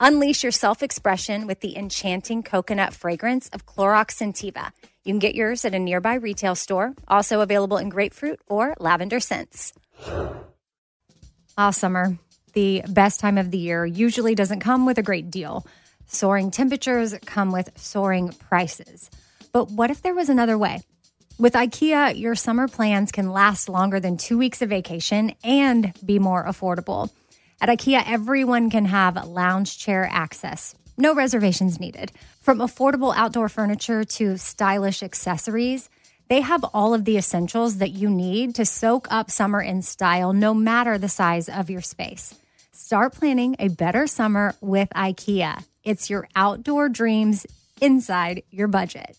Unleash your self-expression with the enchanting coconut fragrance of Clorox Sentiva. You can get yours at a nearby retail store, also available in grapefruit or lavender scents. All summer, the best time of the year, usually doesn't come with a great deal. Soaring temperatures come with soaring prices. But what if there was another way? With IKEA, your summer plans can last longer than 2 weeks of vacation and be more affordable. At IKEA, everyone can have lounge chair access. No reservations needed. From affordable outdoor furniture to stylish accessories, they have all of the essentials that you need to soak up summer in style, no matter the size of your space. Start planning a better summer with IKEA. It's your outdoor dreams inside your budget.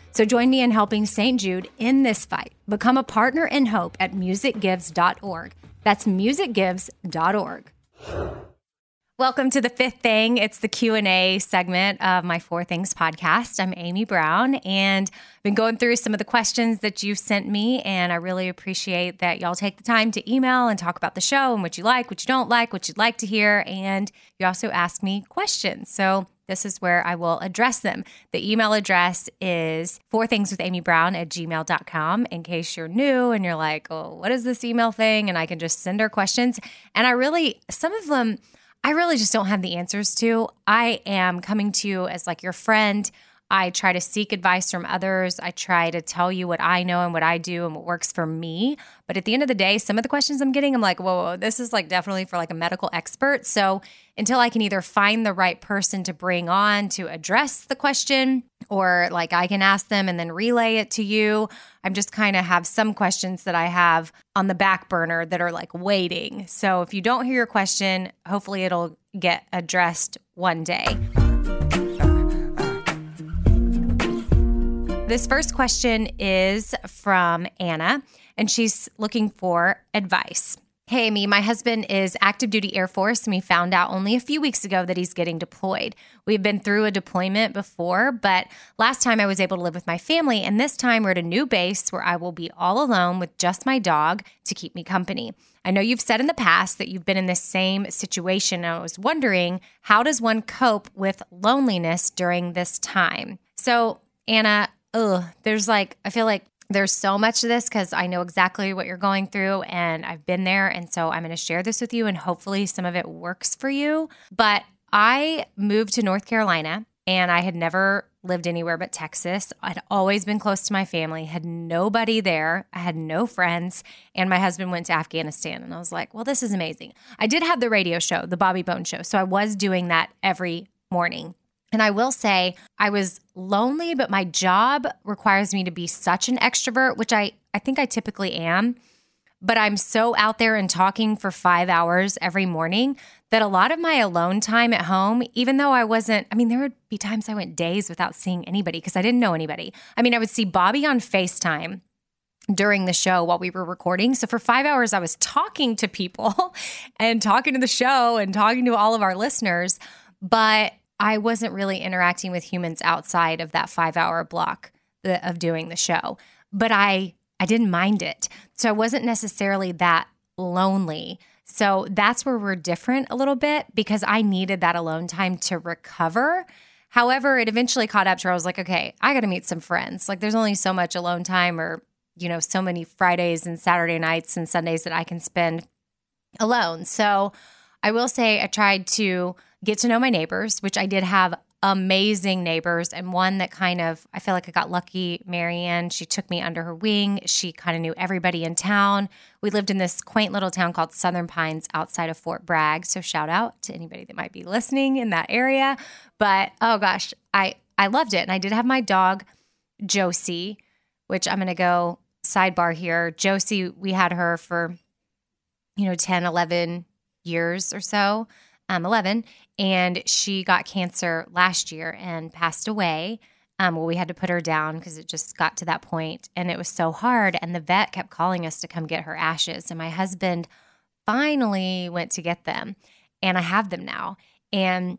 So join me in helping St. Jude in this fight. Become a partner in hope at musicgives.org. That's musicgives.org. Welcome to The 5th Thing. It's the Q&A segment of my 4 Things podcast. I'm Amy Brown, and I've been going through some of the questions that you've sent me, and I really appreciate that y'all take the time to email and talk about the show and what you like, what you don't like, what you'd like to hear, and you also ask me questions. So this is where I will address them. The email address is 4thingswithamybrown@gmail.com in case you're new and you're like, oh, what is this email thing? And I can just send her questions. And some of them, I really just don't have the answers to. I am coming to you as like your friend. I try to seek advice from others. I try to tell you what I know and what I do and what works for me. But at the end of the day, some of the questions I'm getting, I'm like, whoa, this is like definitely for like a medical expert. So until I can either find the right person to bring on to address the question, or like I can ask them and then relay it to you, I'm just kind of have some questions that I have on the back burner that are like waiting. So if you don't hear your question, hopefully it'll get addressed one day. This first question is from Anna, and she's looking for advice. Hey, Amy, my husband is active duty Air Force, and we found out only a few weeks ago that he's getting deployed. We've been through a deployment before, but last time I was able to live with my family, and this time we're at a new base where I will be all alone with just my dog to keep me company. I know you've said in the past that you've been in this same situation, and I was wondering, how does one cope with loneliness during this time? So, Anna, I feel like there's so much to this because I know exactly what you're going through and I've been there. And so I'm going to share this with you and hopefully some of it works for you. But I moved to North Carolina and I had never lived anywhere but Texas. I'd always been close to my family, had nobody there. I had no friends. And my husband went to Afghanistan and I was like, well, this is amazing. I did have the radio show, the Bobby Bone show. So I was doing that every morning. And I will say I was lonely, but my job requires me to be such an extrovert, which I think I typically am, but I'm so out there and talking for 5 hours every morning that a lot of my alone time at home, even though there would be times I went days without seeing anybody because I didn't know anybody. I would see Bobby on FaceTime during the show while we were recording. So for 5 hours, I was talking to people and talking to the show and talking to all of our listeners, but I wasn't really interacting with humans outside of that 5-hour block of doing the show. But I I didn't mind it. So I wasn't necessarily that lonely. So that's where we're different a little bit, because I needed that alone time to recover. However, it eventually caught up to where I was like, okay, I got to meet some friends. Like, there's only so much alone time, or, you know, so many Fridays and Saturday nights and Sundays that I can spend alone. So I will say I tried to get to know my neighbors, which I did have amazing neighbors. And one that kind of, I feel like I got lucky, Marianne, she took me under her wing. She kind of knew everybody in town. We lived in this quaint little town called Southern Pines outside of Fort Bragg. So shout out to anybody that might be listening in that area. But oh gosh, I loved it. And I did have my dog, Josie, which I'm going to go sidebar here. Josie, we had her for, 10, 11 years or so. 11, and she got cancer last year and passed away. Well, we had to put her down because it just got to that point, and it was so hard, and the vet kept calling us to come get her ashes, and my husband finally went to get them, and I have them now, and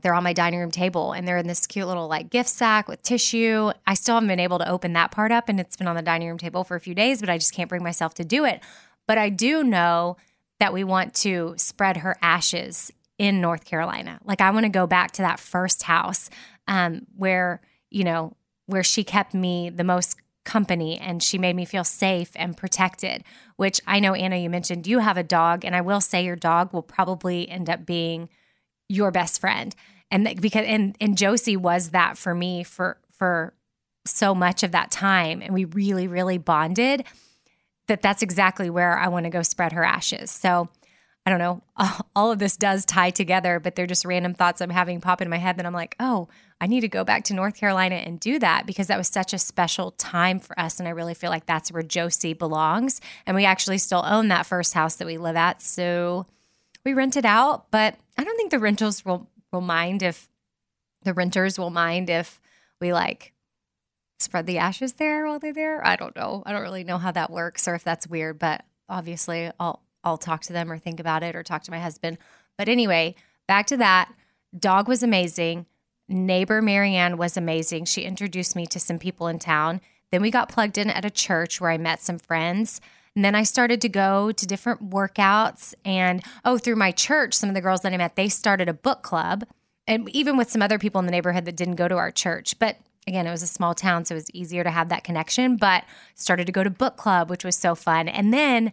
they're on my dining room table, and they're in this cute little like gift sack with tissue. I still haven't been able to open that part up, and it's been on the dining room table for a few days, but I just can't bring myself to do it. But I do know that we want to spread her ashes in North Carolina. Like, I want to go back to that first house where she kept me the most company, and she made me feel safe and protected, which I know, Anna, you mentioned you have a dog, and I will say your dog will probably end up being your best friend. And because and Josie was that for me for so much of that time, and we really, really bonded. That's exactly where I want to go spread her ashes. So I don't know, all of this does tie together, but they're just random thoughts I'm having pop in my head that I'm like, oh, I need to go back to North Carolina and do that, because that was such a special time for us. And I really feel like that's where Josie belongs. And we actually still own that first house that we live at. So we rent it out, but I don't think the rentals will mind if the renters will mind if we like spread the ashes there while they're there. I don't know. I don't really know how that works or if that's weird, but obviously I'll talk to them or think about it or talk to my husband. But anyway, back to that. Dog was amazing. Neighbor Marianne was amazing. She introduced me to some people in town. Then we got plugged in at a church where I met some friends. And then I started to go to different workouts. And through my church, some of the girls that I met, they started a book club. And even with some other people in the neighborhood that didn't go to our church. But again, it was a small town, so it was easier to have that connection, but started to go to book club, which was so fun. And then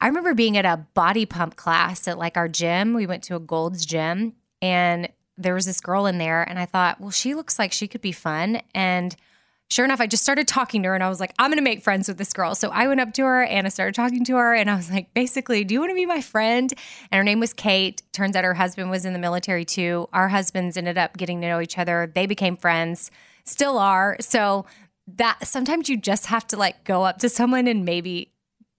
I remember being at a body pump class at like our gym. We went to a Gold's Gym, and there was this girl in there, and I thought, well, she looks like she could be fun. And sure enough, I just started talking to her, and I was like, I'm going to make friends with this girl. So I went up to her, and I started talking to her, and I was like, basically, do you want to be my friend? And her name was Kate. Turns out her husband was in the military too. Our husbands ended up getting to know each other. They became friends. Still are. So that sometimes you just have to like go up to someone and maybe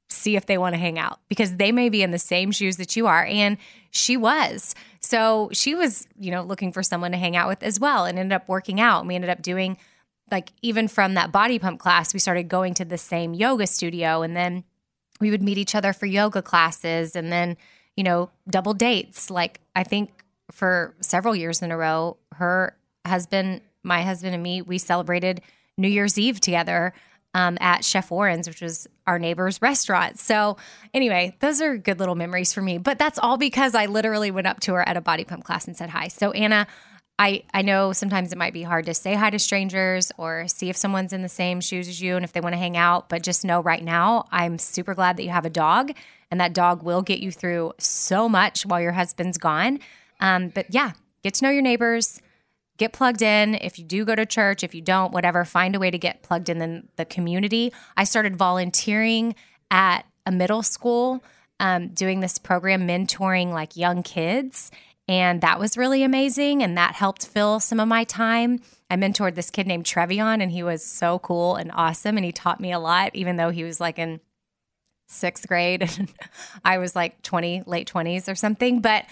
see if they want to hang out, because they may be in the same shoes that you are. And she was. So she was, looking for someone to hang out with as well, and ended up working out. And we ended up doing like, even from that body pump class, we started going to the same yoga studio, and then we would meet each other for yoga classes, and then, double dates. Like, I think for several years in a row, my husband and me, we celebrated New Year's Eve together at Chef Warren's, which was our neighbor's restaurant. So anyway, those are good little memories for me. But that's all because I literally went up to her at a body pump class and said hi. So Anna, I know sometimes it might be hard to say hi to strangers or see if someone's in the same shoes as you and if they want to hang out. But just know right now, I'm super glad that you have a dog, and that dog will get you through so much while your husband's gone. But yeah, get to know your neighbors. Get plugged in. If you do go to church, if you don't, whatever, find a way to get plugged in the community. I started volunteering at a middle school, doing this program, mentoring like young kids. And that was really amazing. And that helped fill some of my time. I mentored this kid named Trevion, and he was so cool and awesome. And he taught me a lot, even though he was like in sixth grade and I was like late 20s or something. But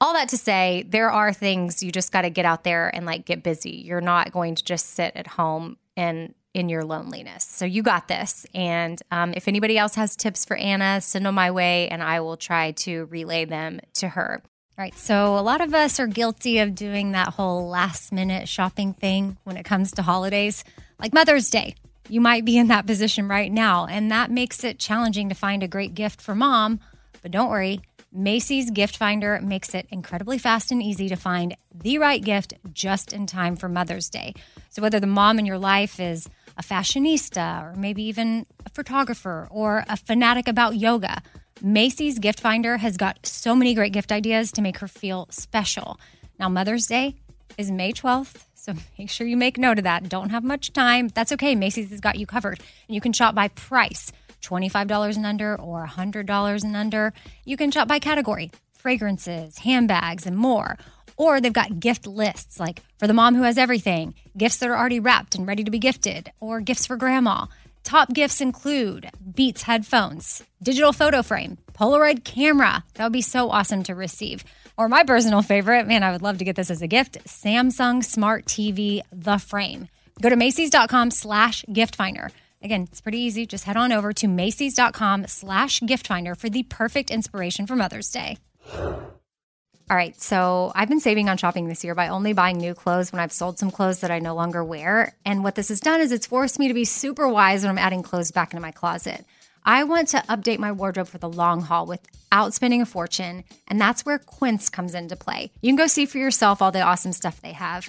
all that to say, there are things you just got to get out there and like get busy. You're not going to just sit at home and in your loneliness. So you got this. And if anybody else has tips for Anna, send them my way, and I will try to relay them to her. All right. So a lot of us are guilty of doing that whole last minute shopping thing when it comes to holidays, like Mother's Day. You might be in that position right now, and that makes it challenging to find a great gift for mom. But don't worry, Macy's Gift Finder makes it incredibly fast and easy to find the right gift just in time for Mother's Day. So whether the mom in your life is a fashionista or maybe even a photographer or a fanatic about yoga, Macy's Gift Finder has got so many great gift ideas to make her feel special. Now, Mother's Day is May 12th, so make sure you make note of that. Don't have much time. That's okay. Macy's has got you covered. And you can shop by price, $25 and under or $100 and under. You can shop by category, fragrances, handbags, and more. Or they've got gift lists, like for the mom who has everything, gifts that are already wrapped and ready to be gifted, or gifts for grandma. Top gifts include Beats headphones, digital photo frame, Polaroid camera. That would be so awesome to receive. Or my personal favorite, man, I would love to get this as a gift, Samsung Smart TV, the frame. Go to Macy's.com/giftfinder. Again, it's pretty easy. Just head on over to Macy's.com/giftfinder for the perfect inspiration for Mother's Day. All right, so I've been saving on shopping this year by only buying new clothes when I've sold some clothes that I no longer wear. And what this has done is it's forced me to be super wise when I'm adding clothes back into my closet. I want to update my wardrobe for the long haul without spending a fortune, and that's where Quince comes into play. You can go see for yourself all the awesome stuff they have,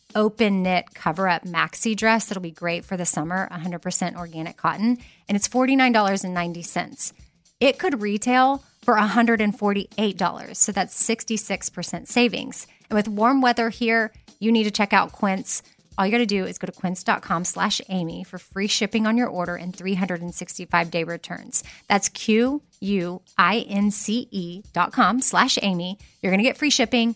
open knit cover-up maxi dress that'll be great for the summer, 100% organic cotton, and it's $49.90. It could retail for $148, so that's 66% savings. And with warm weather here, you need to check out Quince. All you got to do is go to quince.com/Amy for free shipping on your order and 365-day returns. That's QUINCE.com/Amy. You're going to get free shipping.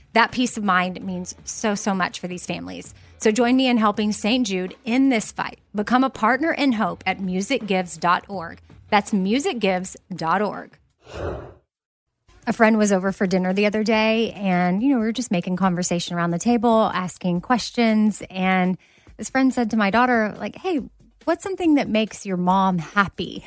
That peace of mind means so, so much for these families. So join me in helping St. Jude in this fight. Become a partner in hope at musicgives.org. That's musicgives.org. A friend was over for dinner the other day, and, we were just making conversation around the table, asking questions. And this friend said to my daughter, like, hey, what's something that makes your mom happy?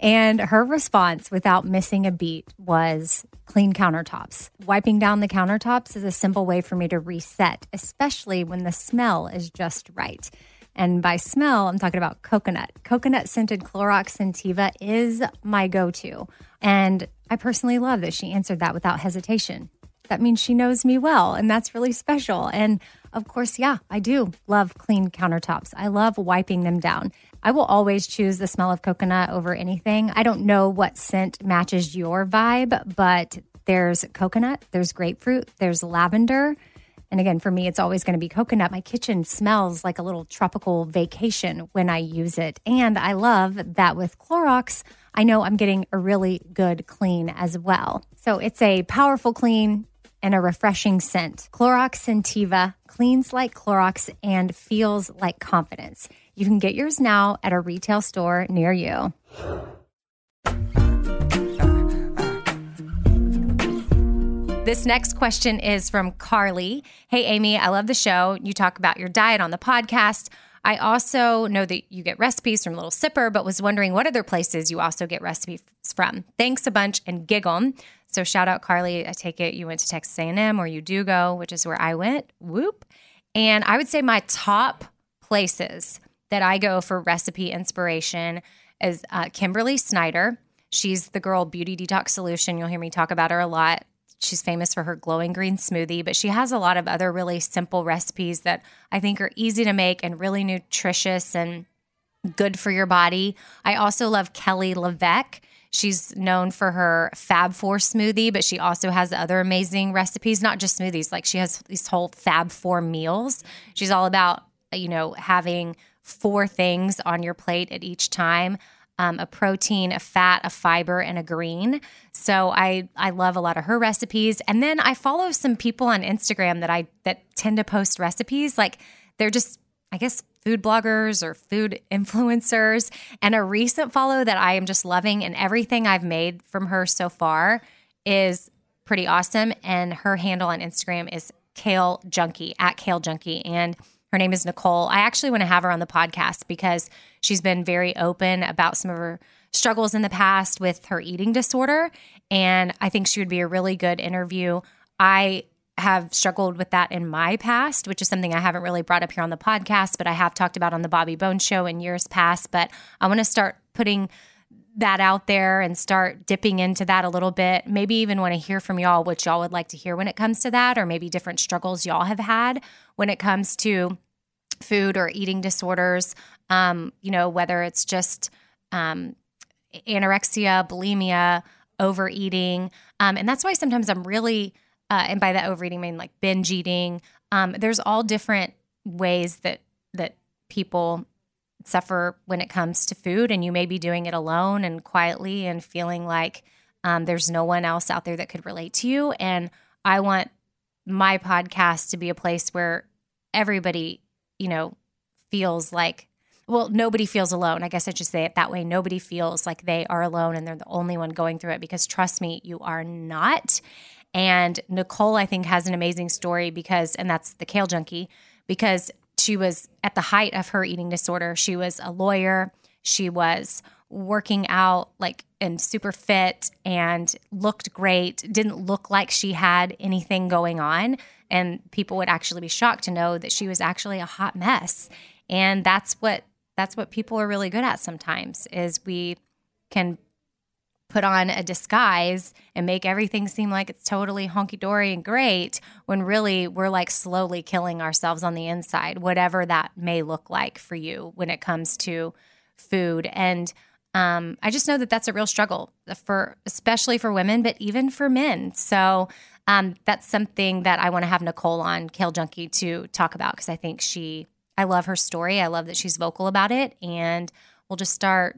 And her response, without missing a beat, was clean countertops. Wiping down the countertops is a simple way for me to reset, especially when the smell is just right. And by smell, I'm talking about coconut. Coconut-scented Clorox Scentiva is my go-to. And I personally love that she answered that without hesitation. That means she knows me well, and that's really special. And of course, I do love clean countertops. I love wiping them down. I will always choose the smell of coconut over anything. I don't know what scent matches your vibe, but there's coconut, there's grapefruit, there's lavender. And again, for me, it's always going to be coconut. My kitchen smells like a little tropical vacation when I use it. And I love that with Clorox, I know I'm getting a really good clean as well. So it's a powerful clean and a refreshing scent. Clorox Scentiva cleans like Clorox and feels like confidence. You can get yours now at a retail store near you. This next question is from Carly. Hey, Amy, I love the show. You talk about your diet on the podcast. I also know that you get recipes from Little Sipper, but was wondering what other places you also get recipes from. Thanks a bunch and giggle. So shout out, Carly. I take it you went to Texas A&M, or you do go, which is where I went. Whoop. And I would say my top places that I go for recipe inspiration is Kimberly Snyder. She's the girl Beauty Detox Solution. You'll hear me talk about her a lot. She's famous for her glowing green smoothie, but she has a lot of other really simple recipes that I think are easy to make and really nutritious and good for your body. I also love Kelly Levesque. She's known for her Fab Four smoothie, but she also has other amazing recipes, not just smoothies. Like she has these whole Fab Four meals. She's all about, you know, having four things on your plate at each time. A protein, a fat, a fiber, and a green. So I love a lot of her recipes. And then I follow some people on Instagram that tend to post recipes. Like they're just, I guess, food bloggers or food influencers. And a recent follow that I am just loving, and everything I've made from her so far is pretty awesome. And her handle on Instagram is Kale Junkie, at Kale Junkie. And her name is Nicole. I actually want to have her on the podcast because she's been very open about some of her struggles in the past with her eating disorder, and I think she would be a really good interview. I have struggled with that in my past, which is something I haven't really brought up here on the podcast, but I have talked about on the Bobby Bone Show in years past. But I want to start putting that out there and start dipping into that a little bit. Maybe even want to hear from y'all what y'all would like to hear when it comes to that, or maybe different struggles y'all have had when it comes to food or eating disorders, you know, whether it's just anorexia, bulimia, overeating. And that's why sometimes I'm really, and by that overeating, I mean like binge eating. There's all different ways that people suffer when it comes to food, and you may be doing it alone and quietly and feeling like there's no one else out there that could relate to you. And I want my podcast to be a place where everybody, you know, feels like, well, nobody feels alone. I guess I should say it that way. Nobody feels like they are alone and they're the only one going through it, because trust me, you are not. And Nicole, I think, has an amazing story because, and that's the Kale Junkie, because she was at the height of her eating disorder. She was a lawyer. She was working out like and super fit and looked great. Didn't look like she had anything going on. And people would actually be shocked to know that she was actually a hot mess. And that's what people are really good at sometimes, is we can put on a disguise and make everything seem like it's totally honky-dory and great, when really we're like slowly killing ourselves on the inside, whatever that may look like for you when it comes to food. And I just know that that's a real struggle, especially for women, but even for men. So that's something that I want to have Nicole on, Kale Junkie, to talk about, because I think I love her story. I love that she's vocal about it, and we'll just start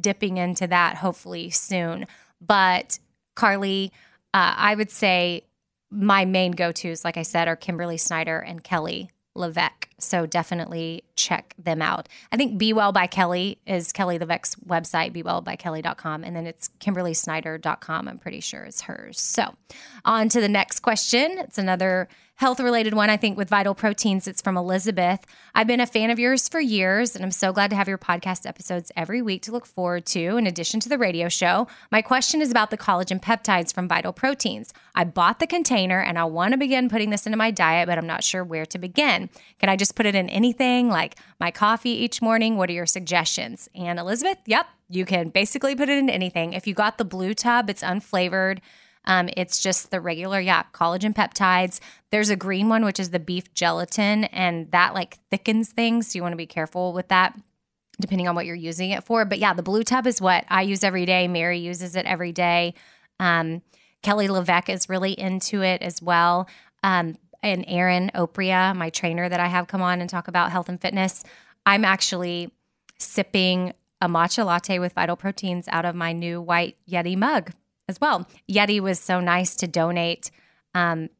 dipping into that hopefully soon. But Carly, I would say my main go-tos, like I said, are Kimberly Snyder and Kelly Levesque. So definitely check them out. I think Be Well by Kelly is Kelly Levesque's website, bewellbykelly.com. And then it's kimberlysnyder.com, I'm pretty sure, is hers. So on to the next question. It's another health-related one, I think, with Vital Proteins. It's from Elizabeth. I've been a fan of yours for years, and I'm so glad to have your podcast episodes every week to look forward to, in addition to the radio show. My question is about the collagen peptides from Vital Proteins. I bought the container, and I want to begin putting this into my diet, but I'm not sure where to begin. Can I just put it in anything, like my coffee each morning? What are your suggestions? And Elizabeth, yep, you can basically put it in anything. If you got the blue tub, it's unflavored. It's just the regular, collagen peptides. There's a green one, which is the beef gelatin, and that like thickens things. So you want to be careful with that, depending on what you're using it for. But yeah, the blue tub is what I use every day. Mary uses it every day. Kelly Levesque is really into it as well. And Erin Opria, my trainer that I have come on and talk about health and fitness. I'm actually sipping a matcha latte with Vital Proteins out of my new white Yeti mug as well. Yeti was so nice to donate white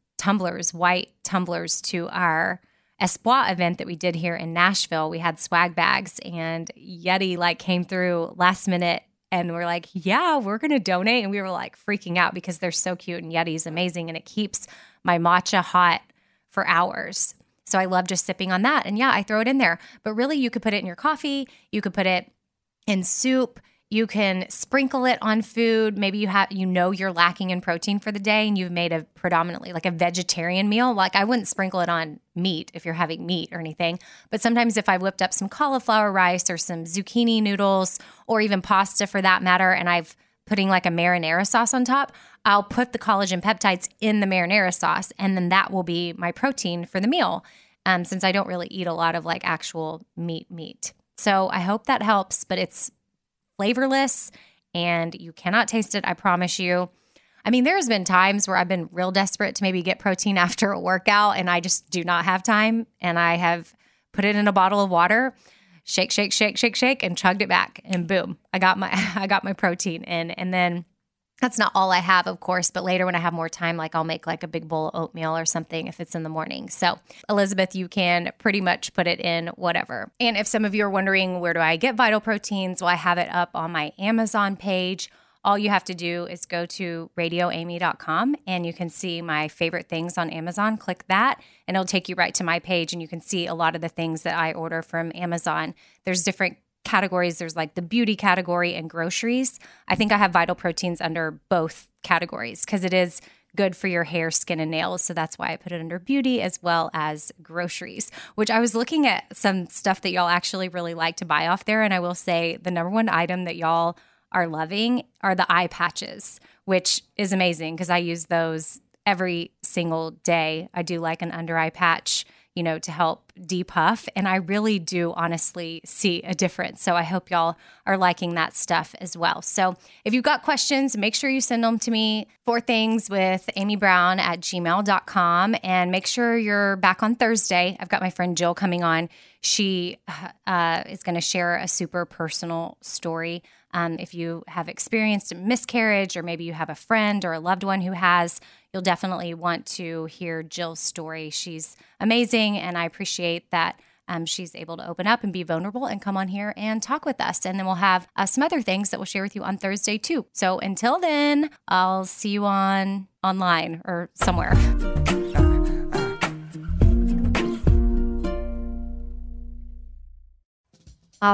tumblers to our Espoir event that we did here in Nashville. We had swag bags, and Yeti like came through last minute, and we're like, yeah, we're going to donate. And we were like freaking out because they're so cute, and Yeti's amazing, and it keeps my matcha hot for hours. So I love just sipping on that. And yeah, I throw it in there. But really, you could put it in your coffee. You could put it in soup. You can sprinkle it on food. Maybe you're lacking in protein for the day, and you've made a predominantly like a vegetarian meal. Like I wouldn't sprinkle it on meat if you're having meat or anything. But sometimes if I've whipped up some cauliflower rice or some zucchini noodles or even pasta for that matter, and I've putting like a marinara sauce on top, I'll put the collagen peptides in the marinara sauce, and then that will be my protein for the meal, since I don't really eat a lot of like actual meat. So I hope that helps, but it's flavorless and you cannot taste it, I promise you. I mean, there's been times where I've been real desperate to maybe get protein after a workout, and I just do not have time, and I have put it in a bottle of water, shake, and chugged it back, and boom, I got my protein in. And then that's not all I have, of course, but later when I have more time, like I'll make like a big bowl of oatmeal or something if it's in the morning. So Elizabeth, you can pretty much put it in whatever. And if some of you are wondering, where do I get Vital Proteins? Well, I have it up on my Amazon page. All you have to do is go to radioamy.com and you can see my favorite things on Amazon. Click that and it'll take you right to my page and you can see a lot of the things that I order from Amazon. There's different categories. There's like the beauty category and groceries. I think I have Vital Proteins under both categories because it is good for your hair, skin, and nails. So that's why I put it under beauty as well as groceries, which I was looking at some stuff that y'all actually really like to buy off there. And I will say the number one item that y'all are loving are the eye patches, which is amazing because I use those every single day. I do like an under eye patch, you know, to help depuff. And I really do honestly see a difference. So I hope y'all are liking that stuff as well. So if you've got questions, make sure you send them to me, 4thingswithamybrown@gmail.com. And make sure you're back on Thursday. I've got my friend Jill coming on. She is going to share a super personal story. If you have experienced a miscarriage or maybe you have a friend or a loved one who has, you'll definitely want to hear Jill's story. She's amazing, and I appreciate that she's able to open up and be vulnerable and come on here and talk with us. And then we'll have some other things that we'll share with you on Thursday too. So until then, I'll see you online or somewhere.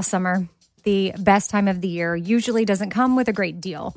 Summer. The best time of the year usually doesn't come with a great deal.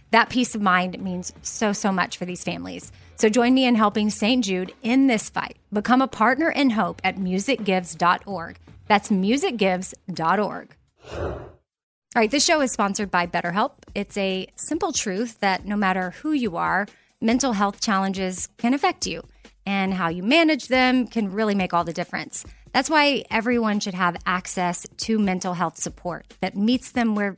That peace of mind means so, so much for these families. So join me in helping St. Jude in this fight. Become a partner in hope at musicgives.org. That's musicgives.org. All right, this show is sponsored by BetterHelp. It's a simple truth that no matter who you are, mental health challenges can affect you, and how you manage them can really make all the difference. That's why everyone should have access to mental health support that meets them where